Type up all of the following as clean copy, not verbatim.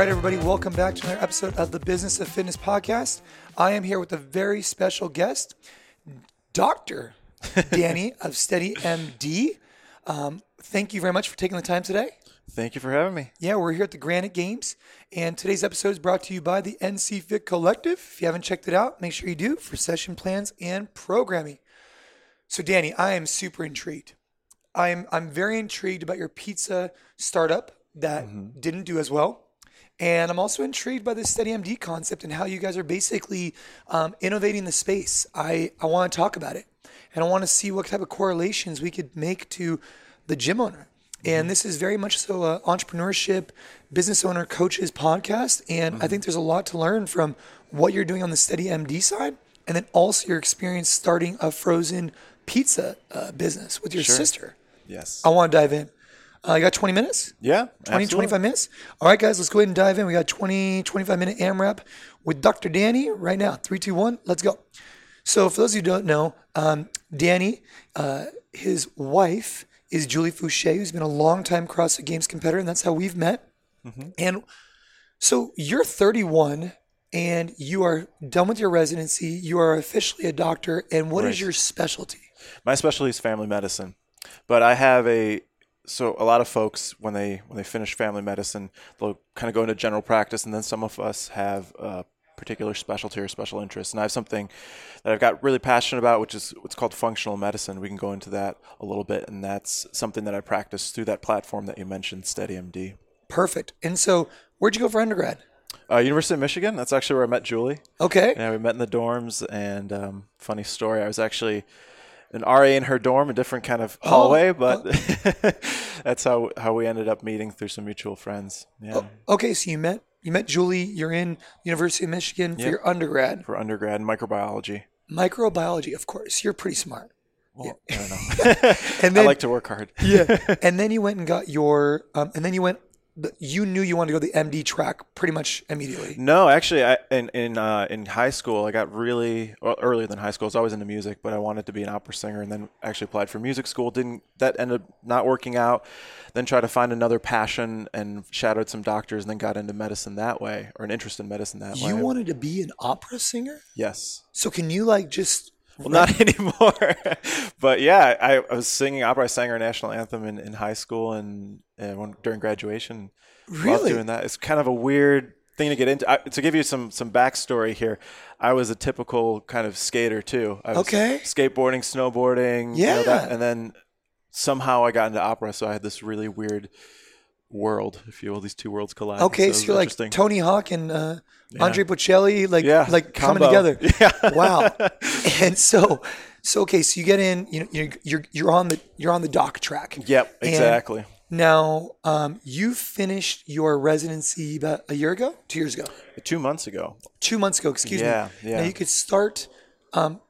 right, everybody, welcome back to another episode of the Business of Fitness podcast. I am here with a very special guest, Dr. Danny of SteadyMD. Thank you very much for taking the time today. Thank you for having me. Yeah, we're here at the Granite Games, and today's episode is brought to you by the NC Fit Collective. If you haven't checked it out, make sure you do for session plans and programming. So, Danny, I am super intrigued. I'm very intrigued about your pizza startup that didn't do as well. And I'm also intrigued by the SteadyMD concept and how you guys are basically innovating the space. I want to talk about it, and I want to see what type of correlations we could make to the gym owner. And this is very much so an entrepreneurship, business owner, coaches podcast. And I think there's a lot to learn from what you're doing on the SteadyMD side, and then also your experience starting a frozen pizza business with your sister. Yes. I want to dive in. You got 20 minutes? Yeah, 25 minutes? All right, guys, let's go ahead and dive in. We got 25-minute AMRAP with Dr. Danny right now. 3, 2, 1, let's go. So for those who don't know, Danny, his wife is Julie Fouché, who's been a longtime CrossFit Games competitor, and that's how we've met. And so you're 31, and you are done with your residency. You are officially a doctor. And what is your specialty? My specialty is family medicine. But I have so a lot of folks, when they finish family medicine, they'll kind of go into general practice, and then some of us have a particular specialty or special interest. And I have something that I've got really passionate about, which is what's called functional medicine. We can go into that a little bit, and that's something that I practice through that platform that you mentioned, SteadyMD. Perfect. And so where'd you go for undergrad? University of Michigan. That's actually where I met Julie. Okay. Yeah, we met in the dorms, and funny story, I was actually an RA in her dorm, a different kind of hallway, but that's how we ended up meeting through some mutual friends. Yeah. Oh, okay, so you met Julie. You're in University of Michigan for your undergrad. For undergrad, microbiology. Microbiology, of course. You're pretty smart. Well, yeah. I don't know. And then, I like to work hard. Yeah. And then you went and got your. You knew you wanted to go the MD track pretty much immediately. No, actually, in high school, I got earlier than high school. I was always into music, but I wanted to be an opera singer, and then actually applied for music school. That ended up not working out. Then tried to find another passion and shadowed some doctors, and then got into medicine that way, or an interest in medicine that way. You wanted to be an opera singer? Yes. So can you just... Well, not anymore. But yeah, I was singing opera. I sang our national anthem in high school and during graduation. Really? Loved doing that. It's kind of a weird thing to get into. To give you some backstory here, I was a typical kind of skater too. I was skateboarding, snowboarding, and then somehow I got into opera. So I had this really weird world, if you will. These two worlds collide. Okay, so you're like Tony Hawk and Andre Bocelli, coming together. Yeah. Wow. And so okay, so you get in. You're on the doc track. Yep, exactly. And now, you finished your residency about 2 months ago. 2 months ago. Excuse me. Yeah. Now you could start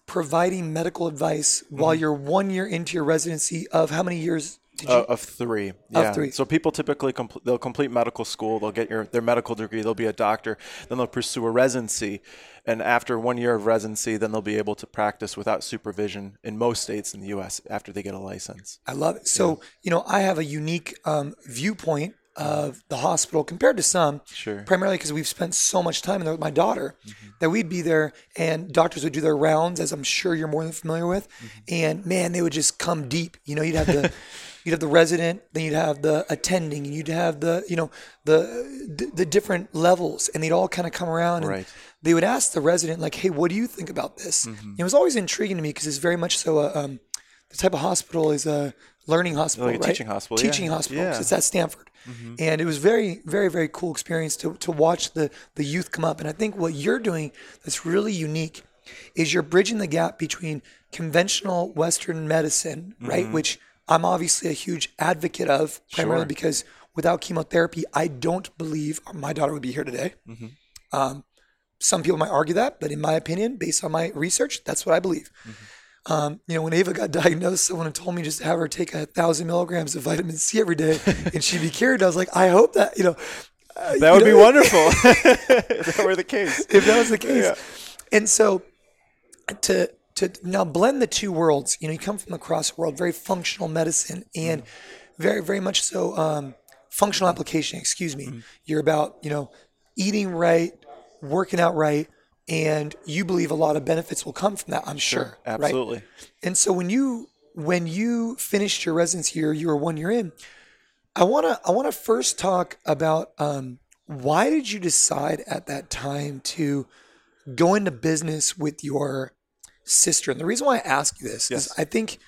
providing medical advice while you're 1 year into your residency of how many years? Of three. Yeah. Of three. So people typically, they'll complete medical school, they'll get their medical degree, they'll be a doctor, then they'll pursue a residency. And after 1 year of residency, then they'll be able to practice without supervision in most states in the U.S. after they get a license. I love it. So, I have a unique viewpoint of the hospital compared to some, primarily because we've spent so much time in there with my daughter that we'd be there and doctors would do their rounds, as I'm sure you're more than familiar with. And man, they would just come deep. You'd have the... You'd have the resident, then you'd have the attending, and you'd have the, the different levels, and they'd all kind of come around and they would ask the resident, like, hey, what do you think about this? It was always intriguing to me because it's very much so the type of hospital is a learning hospital, like a teaching hospital. Teaching hospital. Yeah. It's at Stanford. And it was very, very, very cool experience to watch the youth come up. And I think what you're doing that's really unique is you're bridging the gap between conventional Western medicine, right, which I'm obviously a huge advocate of, primarily because without chemotherapy, I don't believe my daughter would be here today. Some people might argue that, but in my opinion, based on my research, that's what I believe. When Ava got diagnosed, someone had told me just to have her take 1,000 milligrams of vitamin C every day and she'd be cured. I was like, I hope that, that would be wonderful if that were the case. If that was the case. Yeah. And so to now blend the two worlds, you come from the cross world, very functional medicine and very, very much so functional application, excuse me. Mm-hmm. You're about, you know, eating right, working out right, and you believe a lot of benefits will come from that, I'm sure. Absolutely. Right? And so when you finished your residency year, you were 1 year in, I wanna first talk about why did you decide at that time to go into business with your sister? And the reason why I ask you this is I think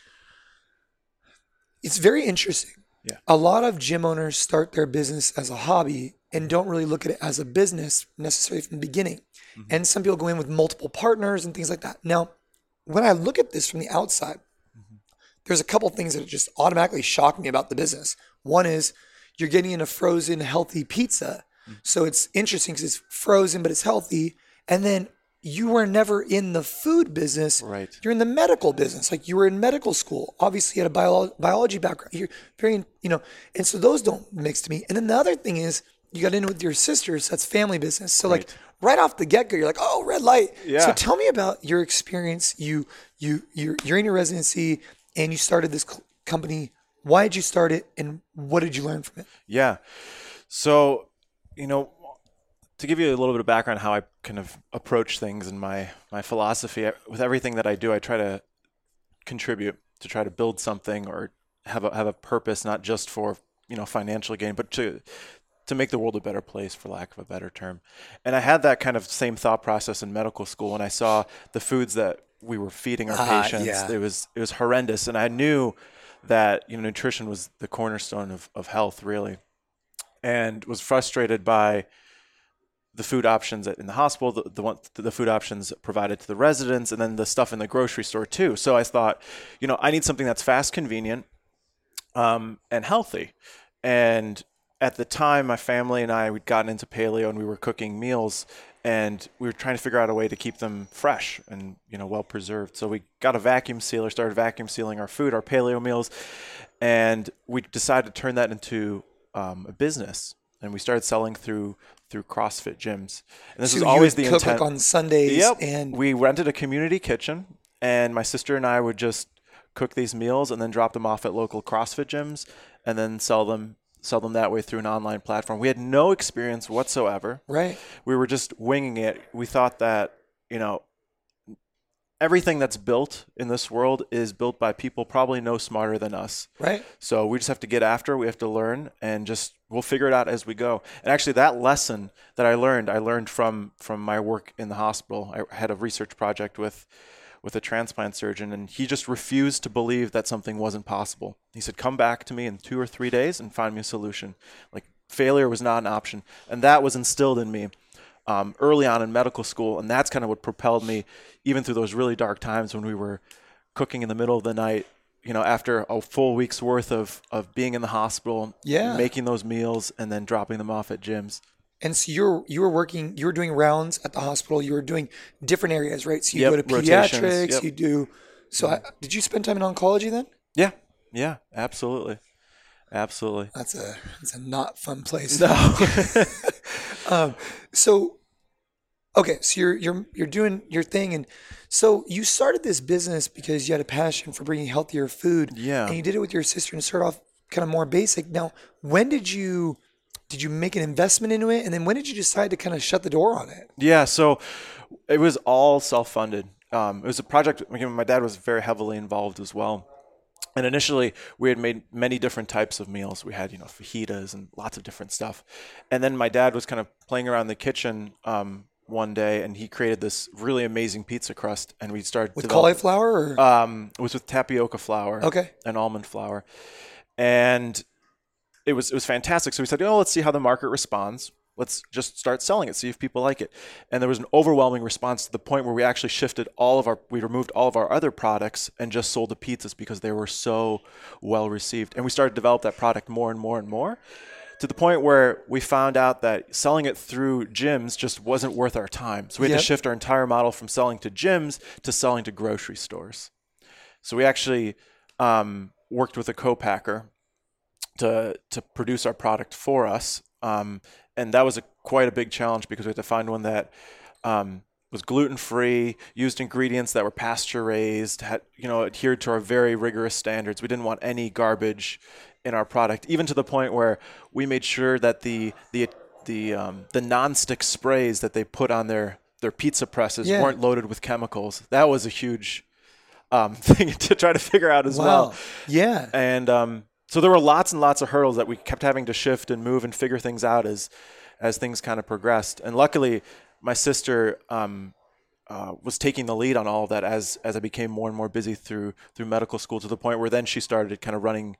it's very interesting. Yeah. A lot of gym owners start their business as a hobby and don't really look at it as a business necessarily from the beginning. Mm-hmm. And some people go in with multiple partners and things like that. Now, when I look at this from the outside, mm-hmm. there's a couple of things that just automatically shock me about the business. One is you're getting in a frozen healthy pizza. Mm-hmm. So it's interesting because it's frozen, but it's healthy. And then you were never in the food business. Right. You're in the medical business. Like you were in medical school, obviously you had a biology background. You're very, and so those don't mix to me. And then the other thing is you got in with your sisters. That's family business. So right. like right off the get-go, you're like, oh, red light. Yeah. So tell me about your experience. You're in your residency and you started this company. Why did you start it? And what did you learn from it? Yeah. So, to give you a little bit of background, how I kind of approach things and my philosophy with everything that I do, I try to contribute, to try to build something or have a purpose, not just for, financial gain, but to make the world a better place, for lack of a better term. And I had that kind of same thought process in medical school when I saw the foods that we were feeding our patients. Yeah. It was horrendous. And I knew that, nutrition was the cornerstone of health, really, and was frustrated by the food options in the hospital, the food options provided to the residents, and then the stuff in the grocery store too. So I thought, I need something that's fast, convenient, and healthy. And at the time, my family and I, we'd gotten into paleo and we were cooking meals and we were trying to figure out a way to keep them fresh and, well-preserved. So we got a vacuum sealer, started vacuum sealing our food, our paleo meals, and we decided to turn that into a business. And we started selling through CrossFit gyms. And this was always the intent. So you would cook on Sundays. Yep. And we rented a community kitchen, and my sister and I would just cook these meals and then drop them off at local CrossFit gyms and then sell them that way through an online platform. We had no experience whatsoever. Right. We were just winging it. We thought that, everything that's built in this world is built by people probably no smarter than us. Right. So we just have to get after, we have to learn, and just we'll figure it out as we go. And actually that lesson that I learned from my work in the hospital. I had a research project with a transplant surgeon, and he just refused to believe that something wasn't possible. He said, come back to me in 2 or 3 days and find me a solution. Like failure was not an option. And that was instilled in me early on in medical school. And that's kind of what propelled me even through those really dark times when we were cooking in the middle of the night, after a full week's worth of being in the hospital, making those meals and then dropping them off at gyms. And so you were doing rounds at the hospital. You were doing different areas, right? So you go to pediatrics, you do. So did you spend time in oncology then? Yeah. Yeah, absolutely. Absolutely. That's a not fun place. No. So you're doing your thing. And so you started this business because you had a passion for bringing healthier food. Yeah. And you did it with your sister and started off kind of more basic. Now, when did you make an investment into it? And then when did you decide to kind of shut the door on it? Yeah. So it was all self-funded. It was a project. My dad was very heavily involved as well. And initially we had made many different types of meals. We had, fajitas and lots of different stuff. And then my dad was kind of playing around the kitchen, one day, and he created this really amazing pizza crust, and we started with cauliflower. Or? It was with tapioca flour, and almond flour, and it was fantastic. So we said, let's see how the market responds. Let's just start selling it, see if people like it. And there was an overwhelming response to the point where we actually shifted we removed all of our other products and just sold the pizzas because they were so well received. And we started to develop that product more and more and more, to the point where we found out that selling it through gyms just wasn't worth our time. So we had to shift our entire model from selling to gyms to selling to grocery stores. So we actually worked with a co-packer to produce our product for us. And that was quite a big challenge because we had to find one that was gluten-free, used ingredients that were pasture-raised, had adhered to our very rigorous standards. We didn't want any garbage in our product, even to the point where we made sure that the nonstick sprays that they put on their pizza presses weren't loaded with chemicals. That was a huge thing to try to figure out as well. Yeah. And so there were lots and lots of hurdles that we kept having to shift and move and figure things out as things kind of progressed. And luckily, my sister was taking the lead on all of that as I became more and more busy through medical school, to the point where then she started kind of running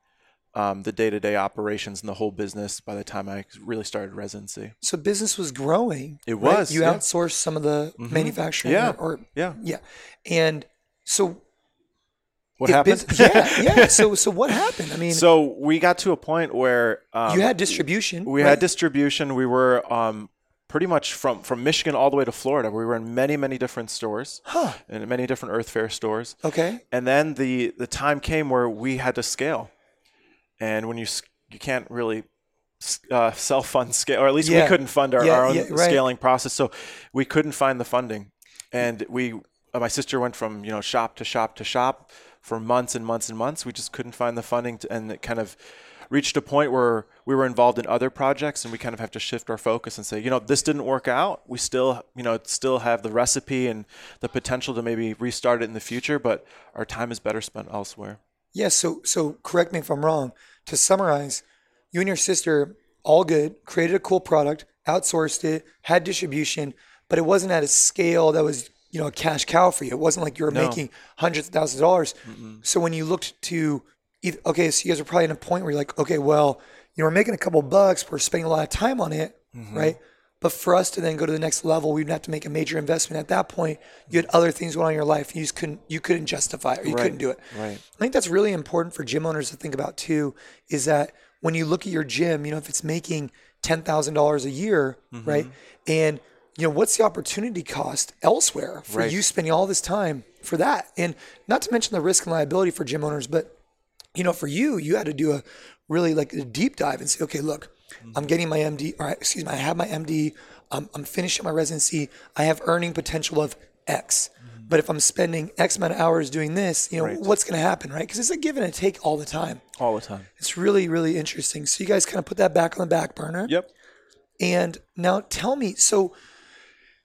the day-to-day operations and the whole business by the time I really started residency. So business was growing. It was. Right? You outsourced some of the manufacturing. Yeah. And so what happened? So what happened? I mean, so we got to a point where you had distribution. We had distribution. We were pretty much from Michigan all the way to Florida. We were in many, many different stores and many different Earth Fair stores. Okay. And then the time came where we had to scale. And when you can't really self-fund scale, or at least we couldn't fund our own scaling process. So we couldn't find the funding. And my sister went from, shop to shop to shop for months and months and months. We just couldn't find the funding. And it kind of reached a point where we were involved in other projects, and we kind of have to shift our focus and say, this didn't work out. We still, still have the recipe and the potential to maybe restart it in the future, but our time is better spent elsewhere. Yes. Yeah, so correct me if I'm wrong. To summarize, you and your sister, all good, created a cool product, outsourced it, had distribution, but it wasn't at a scale that was, a cash cow for you. It wasn't like you were making hundreds of thousands of dollars. Mm-mm. So when you looked to, so you guys are probably in a point where you're like, okay, well, we're making a couple bucks, we're spending a lot of time on it, right? But for us to then go to the next level, we'd have to make a major investment. At that point, you had other things going on in your life, and you just couldn't justify it, or you couldn't do it. Right. I think that's really important for gym owners to think about too, is that when you look at your gym, if it's making $10,000 a year, right? And what's the opportunity cost elsewhere for you spending all this time for that? And not to mention the risk and liability for gym owners, but for you had to do a really like a deep dive and say, okay, look, I'm getting my MD, I have my MD. I'm finishing my residency. I have earning potential of X. But if I'm spending X amount of hours doing this, what's going to happen, right? Because it's a give and a take all the time. All the time. It's really, really interesting. So you guys kind of put that back on the back burner. Yep. And now tell me, so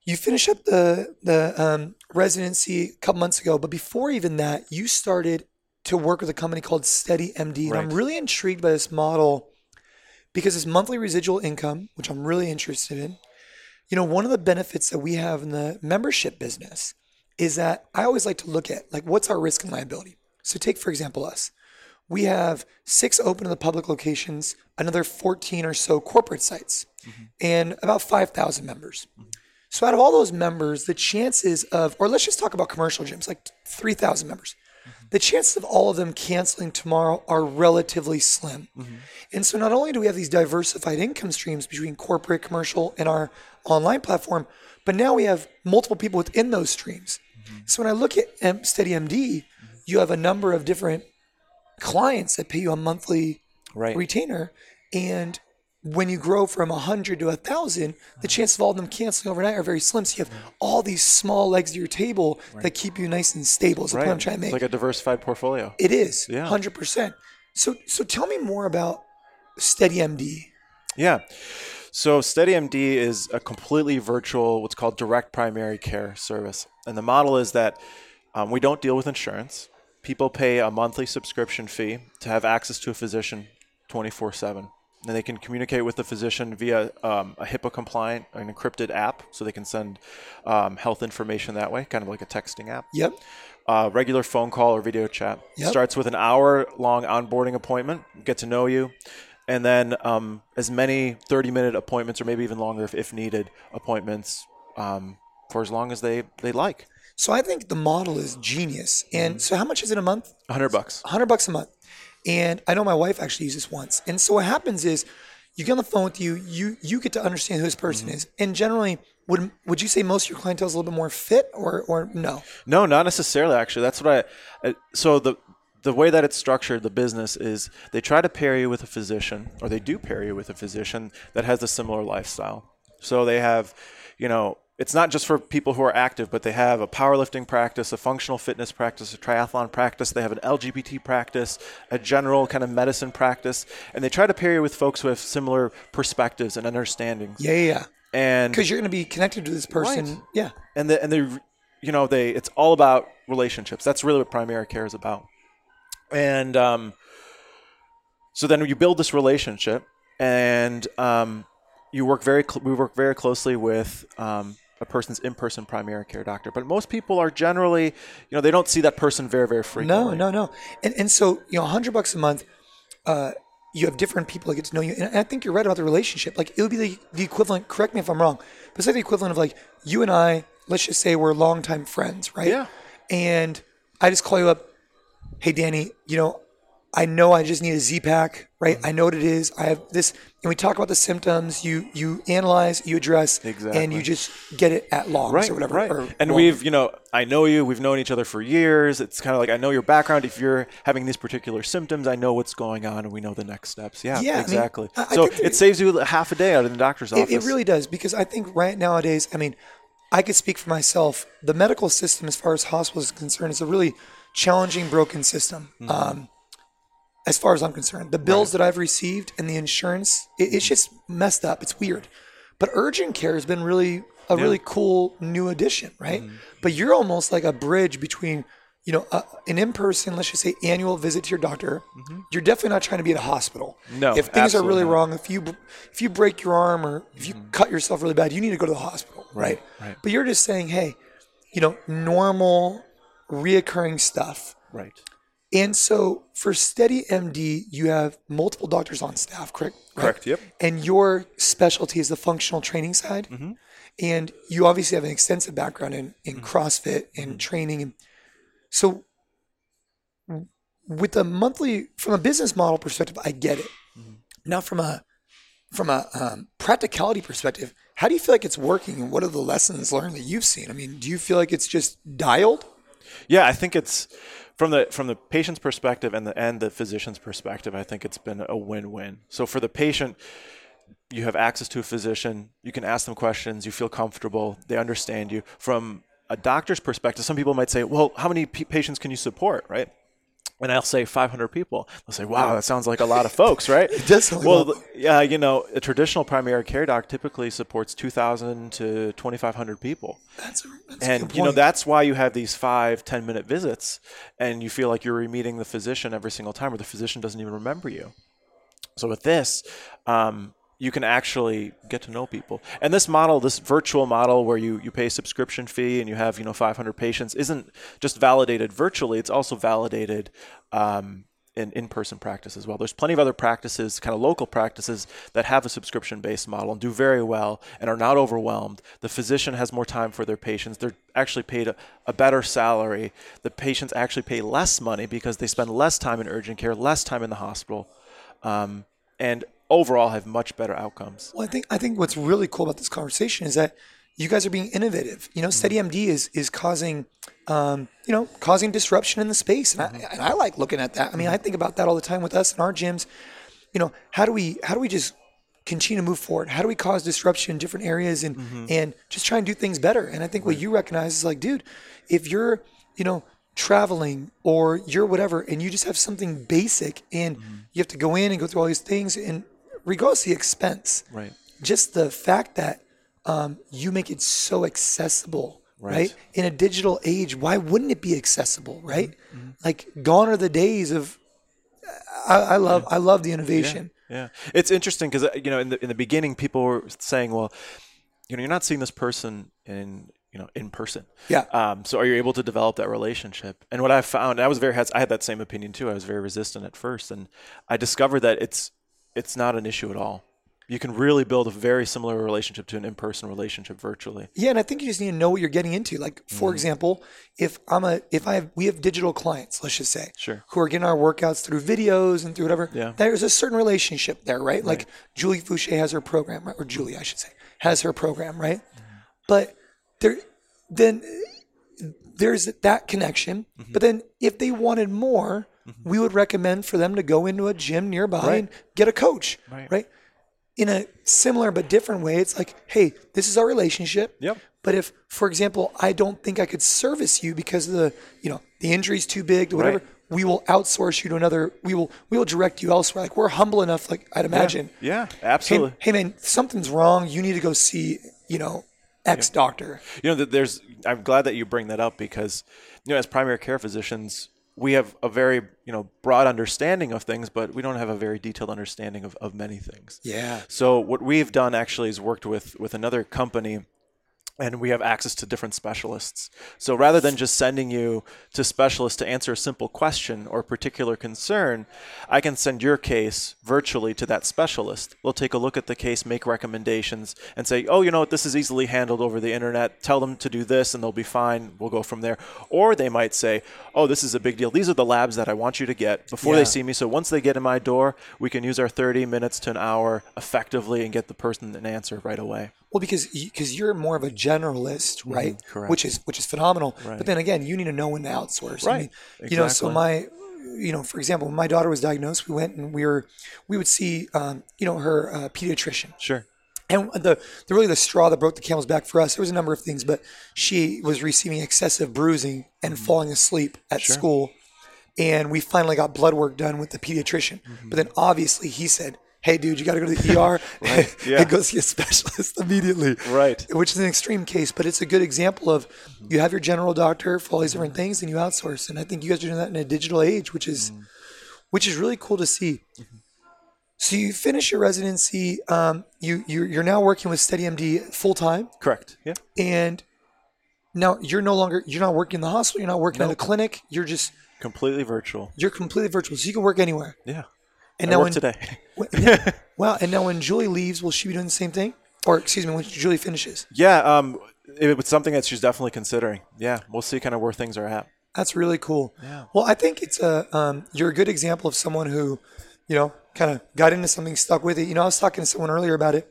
you finish up the residency a couple months ago, but before even that, you started to work with a company called SteadyMD. Right. And I'm really intrigued by this model, because it's monthly residual income, which I'm really interested in. One of the benefits that we have in the membership business is that I always like to look at, like, what's our risk and liability? So take, for example, us. We have 6 open to the public locations, another 14 or so corporate sites, and about 5,000 members. So out of all those members, the chances of, or let's just talk about commercial gyms, like 3,000 members. The chances of all of them canceling tomorrow are relatively slim. And so not only do we have these diversified income streams between corporate, commercial, and our online platform, but now we have multiple people within those streams. So when I look at SteadyMD, you have a number of different clients that pay you a monthly retainer. And when you grow from 100 to 1,000, the chances of all of them canceling overnight are very slim. So you have all these small legs to your table that keep you nice and stable. Is the point I'm trying to make. It's like a diversified portfolio. It is, 100%. So tell me more about SteadyMD. Yeah. So SteadyMD is a completely virtual, what's called direct primary care service. And the model is that we don't deal with insurance. People pay a monthly subscription fee to have access to a physician 24/7. And they can communicate with the physician via a HIPAA compliant, an encrypted app, so they can send health information that way, kind of like a texting app. Yep. Regular phone call or video chat. Yep. Starts with an hour-long onboarding appointment, get to know you, and then as many 30-minute appointments, or maybe even longer if needed, appointments for as long as they like. So I think the model is genius. And so how much is it a month? $100. $100 a month. And I know my wife actually used this once. And so what happens is, you get on the phone with you get to understand who this person is. And generally, would you say most of your clientele is a little bit more fit, or no? No, not necessarily, actually. That's what so the way that it's structured, the business, is they try to pair you with a physician, or they do pair you with a physician that has a similar lifestyle. So they have, it's not just for people who are active, but they have a powerlifting practice, a functional fitness practice, a triathlon practice. They have an LGBT practice, a general kind of medicine practice. And they try to pair you with folks who have similar perspectives and understandings. Yeah, yeah, yeah. Because you're going to be connected to this person. Right. Yeah. And they it's all about relationships. That's really what primary care is about. And so then you build this relationship, and we work very closely with a person's in-person primary care doctor. But most people are generally, they don't see that person very, very frequently. No. And so, $100 a month, you have different people that get to know you. And I think you're right about the relationship. Like, it would be the equivalent, correct me if I'm wrong, but it's like the equivalent of like you and I, let's just say we're longtime friends, right? Yeah. And I just call you up, hey, Danny, I know I just need a Z-Pack, right? Mm-hmm. I know what it is. I have this, and we talk about the symptoms. You analyze, you address, exactly. And you just get it at logs, right, or whatever. Right. Or and we've, I know you. We've known each other for years. It's kind of like I know your background. If you're having these particular symptoms, I know what's going on, and we know the next steps. Yeah, exactly. So it saves you half a day out of the doctor's office. It really does, because I think right nowadays, I could speak for myself. The medical system, as far as hospitals is concerned, is a really challenging, broken system. Mm-hmm. As far as I'm concerned, the bills that I've received and the insurance, it's just messed up. It's weird. But urgent care has been really a really cool new addition, right? Mm-hmm. But you're almost like a bridge between, an in-person, let's just say annual visit to your doctor. Mm-hmm. You're definitely not trying to be at a hospital. No, if things are really wrong, if you break your arm or if you cut yourself really bad, you need to go to the hospital, right? But you're just saying, hey, normal, reoccurring stuff. Right. And so for SteadyMD, you have multiple doctors on staff, correct? Correct, yep. And your specialty is the functional training side. Mm-hmm. And you obviously have an extensive background in CrossFit and training. So with a monthly, from a business model perspective, I get it. Mm-hmm. Now from a practicality perspective, how do you feel like it's working, and what are the lessons learned that you've seen? Do you feel like it's just dialed? Yeah, I think it's... From the patient's perspective and the physician's perspective, I think it's been a win-win. So for the patient, you have access to a physician. You can ask them questions. You feel comfortable. They understand you. From a doctor's perspective, some people might say, well, how many patients can you support, right? And I'll say 500 people. They'll say, wow, that sounds like a lot of folks, right? It does sound well, like a lot. A traditional primary care doc typically supports 2,000 to 2,500 people. That's a good point. That's why you have these 5-10-minute visits, and you feel like you're re-meeting the physician every single time, or the physician doesn't even remember you. So with this, you can actually get to know people. And this model, this virtual model where you pay a subscription fee and you have, 500 patients, isn't just validated virtually. It's also validated in in-person practice as well. There's plenty of other practices, kind of local practices, that have a subscription-based model and do very well and are not overwhelmed. The physician has more time for their patients. They're actually paid a better salary. The patients actually pay less money because they spend less time in urgent care, less time in the hospital, and overall have much better outcomes. Well, I think what's really cool about this conversation is that you guys are being innovative. SteadyMD is causing causing disruption in the space, and I like looking at that. I think about that all the time with us in our gyms. How do we just continue to move forward? How do we cause disruption in different areas and just try and do things better? And I think what you recognize is like, dude, if you're traveling or you're whatever, and you just have something basic, and you have to go in and go through all these things, and regardless of the expense, right? Just the fact that you make it so accessible, right? In a digital age, why wouldn't it be accessible, right? Mm-hmm. Like, gone are the days of. I love the innovation. Yeah. It's interesting because in the beginning, people were saying, well, you're not seeing this person in person. Yeah. So are you able to develop that relationship? And what I found, I had that same opinion too. I was very resistant at first, and I discovered that it's not an issue at all. You can really build a very similar relationship to an in-person relationship virtually. Yeah, and I think you just need to know what you're getting into. Like, for example, we have digital clients, let's just say, who are getting our workouts through videos and through whatever. Yeah. There's a certain relationship there, right? Like Julie Fouché has her program, right? Or Julie, I should say, has her program, right? Mm-hmm. But then there's that connection. Mm-hmm. But then if they wanted more, we would recommend for them to go into a gym nearby and get a coach, right? In a similar but different way, it's like, hey, this is our relationship. Yep. But if, for example, I don't think I could service you because the, you know, the injury's too big, to whatever, right. We will outsource you to another. We will direct you elsewhere. Like, we're humble enough. Like, I'd imagine. Yeah, yeah, absolutely. Hey man, something's wrong. You need to go see, you know, X doctor. You know, there's. I'm glad that you bring that up because, you know, as primary care physicians, we have a very, you know, broad understanding of things, but we don't have a very detailed understanding of many things. Yeah. So what we've done actually is worked with another company, and we have access to different specialists. So rather than just sending you to specialists to answer a simple question or a particular concern, I can send your case virtually to that specialist. We'll take a look at the case, make recommendations, and say, oh, you know what, this is easily handled over the internet. Tell them to do this, and they'll be fine. We'll go from there. Or they might say, oh, this is a big deal. These are the labs that I want you to get before they see me. So once they get in my door, we can use our 30 minutes to an hour effectively and get the person an answer right away. Well, because you're more of a generalist, right? Correct. Which is phenomenal. Right. But then again, you need to know when to outsource. Right. I mean, exactly. You know, so for example, when my daughter was diagnosed, we went and we would see, her pediatrician. Sure. And the straw that broke the camel's back for us, there was a number of things, but she was receiving excessive bruising and falling asleep at school. And we finally got blood work done with the pediatrician. Mm-hmm. But then obviously he said, hey, dude, you got to go to the ER and go see a specialist immediately. Right. Which is an extreme case, but it's a good example of you have your general doctor for all these different things and you outsource. And I think you guys are doing that in a digital age, which is really cool to see. Mm-hmm. So you finish your residency. You're now working with SteadyMD full time. Correct. Yeah. And now you're not working in the hospital. You're not working at a clinic. You're just completely virtual. You're completely virtual. So you can work anywhere. Yeah. And now today. Wow. And now when Julie leaves, will she be doing the same thing? Or excuse me, when Julie finishes? Yeah. It's something that she's definitely considering. Yeah. We'll see kind of where things are at. That's really cool. Yeah. Well, I think it's you're a good example of someone who, you know, kind of got into something, stuck with it. You know, I was talking to someone earlier about it.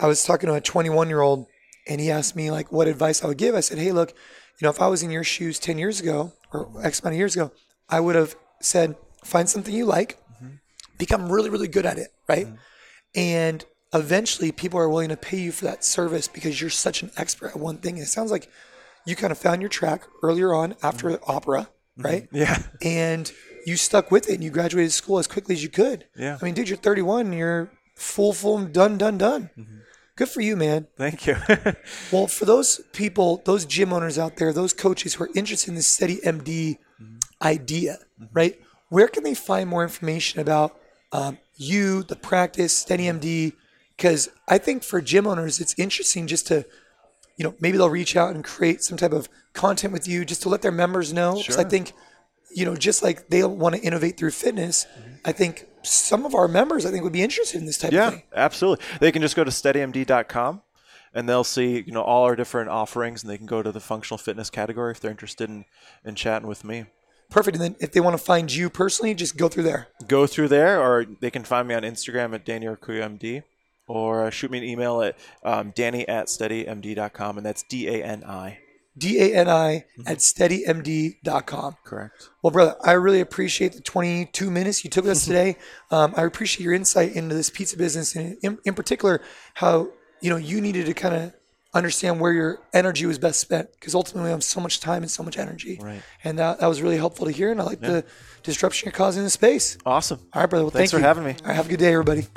I was talking to a 21-year-old and he asked me like what advice I would give. I said, hey, look, you know, if I was in your shoes 10 years ago or X amount of years ago, I would have said, find something you like. Become really, really good at it, right? Mm-hmm. And eventually people are willing to pay you for that service because you're such an expert at one thing. And it sounds like you kind of found your track earlier on after opera, right? Yeah. And you stuck with it and you graduated school as quickly as you could. Yeah. I mean, dude, you're 31 and you're full, done. Mm-hmm. Good for you, man. Thank you. Well, for those people, those gym owners out there, those coaches who are interested in this SteadyMD idea, right? Where can they find more information about you, the practice, SteadyMD? Because I think for gym owners, it's interesting just to, you know, maybe they'll reach out and create some type of content with you just to let their members know. Because I think, you know, just like they want to innovate through fitness, I think some of our members, I think, would be interested in this type of thing. Yeah, absolutely. They can just go to SteadyMD.com. And they'll see, you know, all our different offerings, and they can go to the functional fitness category if they're interested in chatting with me. Perfect. And then if they want to find you personally, just go through there. Go through there, or they can find me on Instagram at Danny Racuyo MD, or shoot me an email at danny@steadymd.com, and that's D-A-N-I. D-A-N-I at steadymd.com. Correct. Well, brother, I really appreciate the 22 minutes you took with us today. I appreciate your insight into this pizza business, and in particular, how, you know, you needed to kind of understand where your energy was best spent, because ultimately I have so much time and so much energy. Right. And that was really helpful to hear. And I like the disruption you're causing in the space. Awesome. All right, brother. Well, thanks for having me. All right, have a good day, everybody.